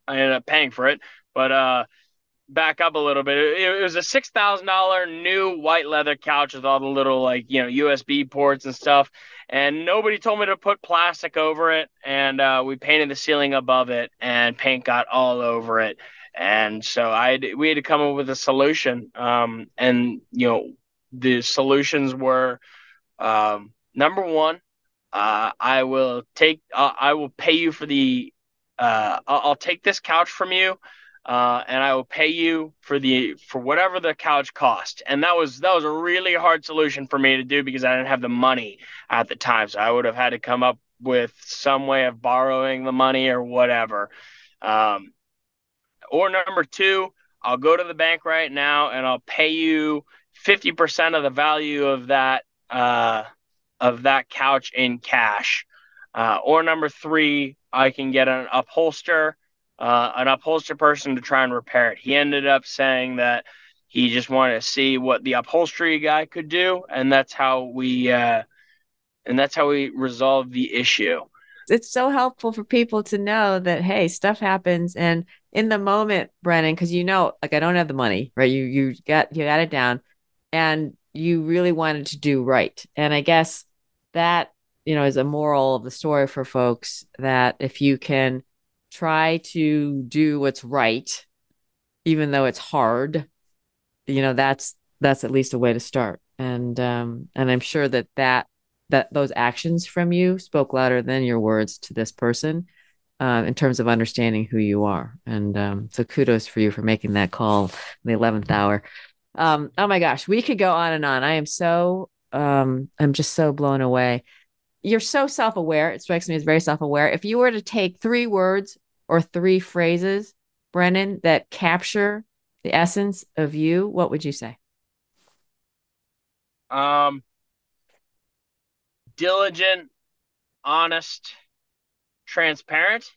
I ended up paying for it, but, uh, back up a little bit. It, it was a six thousand dollars new white leather couch with all the little, like, you know, U S B ports and stuff. And nobody told me to put plastic over it. And uh, we painted the ceiling above it, and paint got all over it. And so I, we had to come up with a solution. Um, and, you know, the solutions were, um, number one, uh, I will take, uh, I will pay you for the, uh, I'll, I'll take this couch from you. Uh, and I will pay you for the for whatever the couch cost. And that was that was a really hard solution for me to do, because I didn't have the money at the time. So I would have had to come up with some way of borrowing the money or whatever. Um, or number two, I'll go to the bank right now and I'll pay you fifty percent of the value of that uh, of that couch in cash. Uh, or number three, I can get an upholster. Uh, an upholster person to try and repair it. He ended up saying that he just wanted to see what the upholstery guy could do, and that's how we uh, and that's how we resolved the issue. It's so helpful for people to know that, hey, stuff happens, and in the moment, Brennan, because you know, like, I don't have the money, right? You you got you got it down, and you really wanted to do right, and I guess that, you know, is a moral of the story for folks, that if you can try to do what's right, even though it's hard, you know, that's, that's at least a way to start. And, um, and I'm sure that that, that those actions from you spoke louder than your words to this person, uh, in terms of understanding who you are. And, um, so kudos for you for making that call in the eleventh hour. Um, oh my gosh, we could go on and on. I am so, um, I'm just so blown away. You're so self-aware. It strikes me as very self-aware. If you were to take three words or three phrases, Brennan, that capture the essence of you, what would you say? Um, diligent, honest, transparent.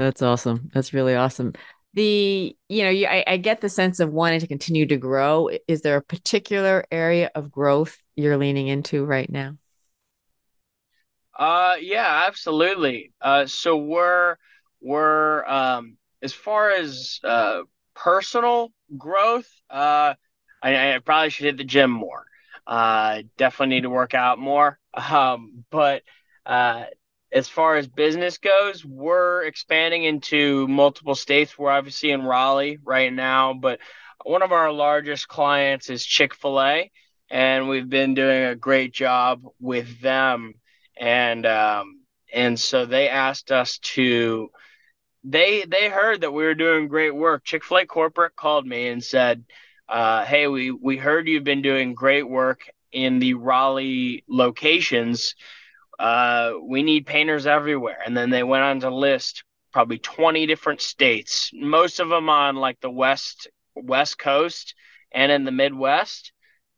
That's awesome. That's really awesome. The, you know, you, I, I get the sense of wanting to continue to grow. Is there a particular area of growth you're leaning into right now? Uh, yeah, absolutely. Uh, so we're, we're, um, as far as, uh, personal growth, uh, I, I probably should hit the gym more. Uh, definitely need to work out more. Um, but, uh, as far as business goes, we're expanding into multiple states. We're obviously in Raleigh right now, but one of our largest clients is Chick-fil-A, and we've been doing a great job with them. And, um, and so they asked us to, they, they heard that we were doing great work. Chick-fil-A corporate called me and said, uh, hey, we, we heard you've been doing great work in the Raleigh locations. Uh, we need painters everywhere. And then they went on to list probably twenty different states, most of them on like the West, West Coast and in the Midwest.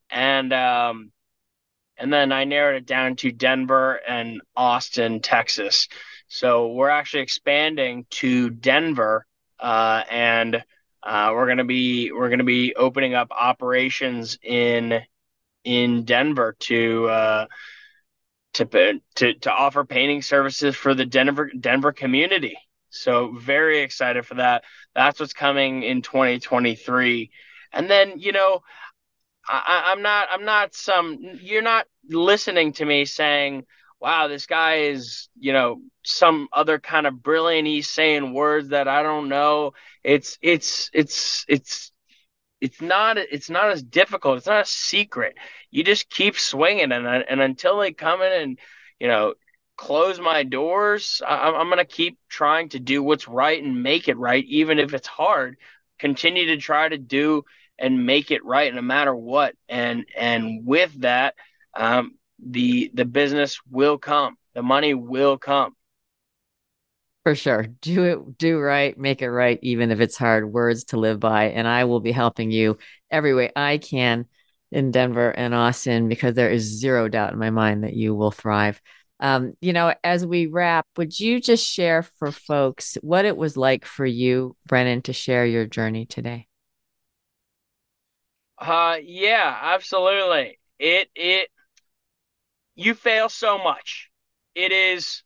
And, um, And then I narrowed it down to Denver and Austin, Texas. So we're actually expanding to Denver, uh, and uh, we're gonna be we're gonna be opening up operations in in Denver to uh, to to to offer painting services for the Denver Denver community. So very excited for that. That's what's coming in twenty twenty-three, and then, you know, I, I'm not, I'm not some, you're not listening to me saying, wow, this guy is, you know, some other kind of brilliant. He's saying words that I don't know. It's, it's, it's, it's, it's not, it's not as difficult. It's not a secret. You just keep swinging. And, and until they come in and, you know, close my doors. I, I'm going to keep trying to do what's right and make it right, even if it's hard. Continue to try to do and make it right no matter what. And and with that, um, the the business will come. The money will come. For sure. Do it, do right, make it right, even if it's hard. Words to live by. And I will be helping you every way I can in Denver and Austin, because there is zero doubt in my mind that you will thrive. Um, you know, as we wrap, would you just share for folks what it was like for you, Brennan, to share your journey today? Uh, yeah, absolutely. It, it, you fail so much. It is,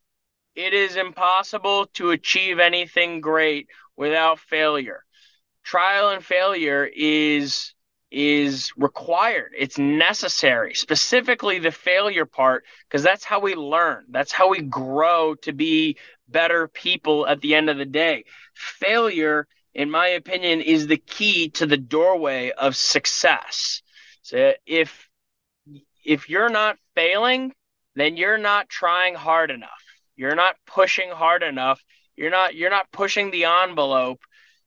It is impossible to achieve anything great without failure. Trial and failure is, is required. It's necessary, specifically the failure part, because that's how we learn. That's how we grow to be better people at the end of the day. Failure, in my opinion, is the key to the doorway of success. So if, if you're not failing, then you're not trying hard enough. You're not pushing hard enough. You're not you're not pushing the envelope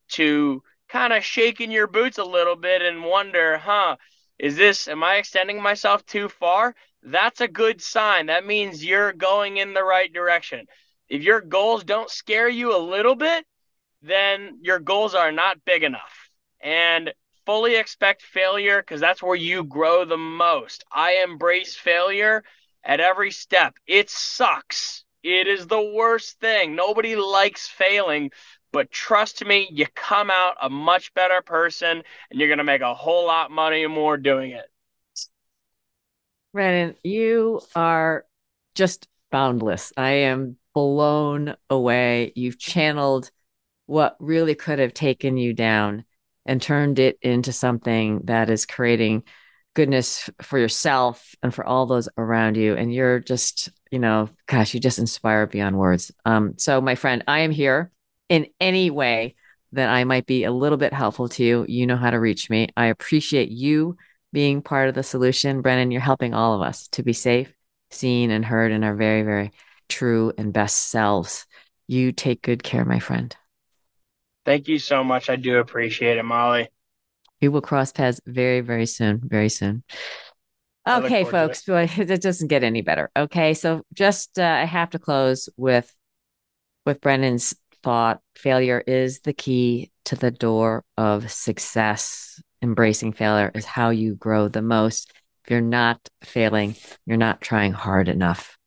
to kind of shaking your boots a little bit and wonder, huh, is this, am I extending myself too far? That's a good sign. That means you're going in the right direction. If your goals don't scare you a little bit, then your goals are not big enough. And fully expect failure, because that's where you grow the most. I embrace failure at every step. It sucks. It is the worst thing. Nobody likes failing, but trust me, you come out a much better person and you're going to make a whole lot money more doing it. Brennan, you are just boundless. I am blown away. You've channeled what really could have taken you down and turned it into something that is creating goodness for yourself and for all those around you. And you're just, you know, gosh, you just inspire beyond words. Um, so my friend, I am here in any way that I might be a little bit helpful to you. You know how to reach me. I appreciate you being part of the solution. Brennan, you're helping all of us to be safe, seen, and heard in our very, very true and best selves. You take good care, my friend. Thank you so much. I do appreciate it, Molly. We will cross paths very, very soon, very soon. Okay, folks, it. it doesn't get any better. Okay, so just uh, I have to close with with Brennan's thought. Failure is the key to the door of success. Embracing failure is how you grow the most. If you're not failing, you're not trying hard enough.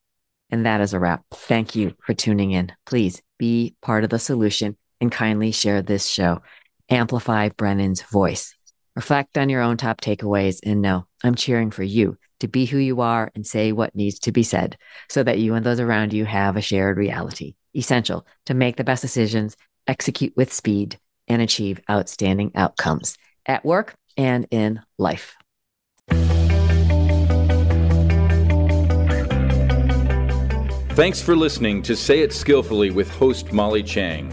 And that is a wrap. Thank you for tuning in. Please be part of the solution and kindly share this show. Amplify Brennan's voice. Reflect on your own top takeaways and know I'm cheering for you to be who you are and say what needs to be said so that you and those around you have a shared reality. Essential to make the best decisions, execute with speed, and achieve outstanding outcomes at work and in life. Thanks for listening to Say It Skillfully with host Molly Tschang.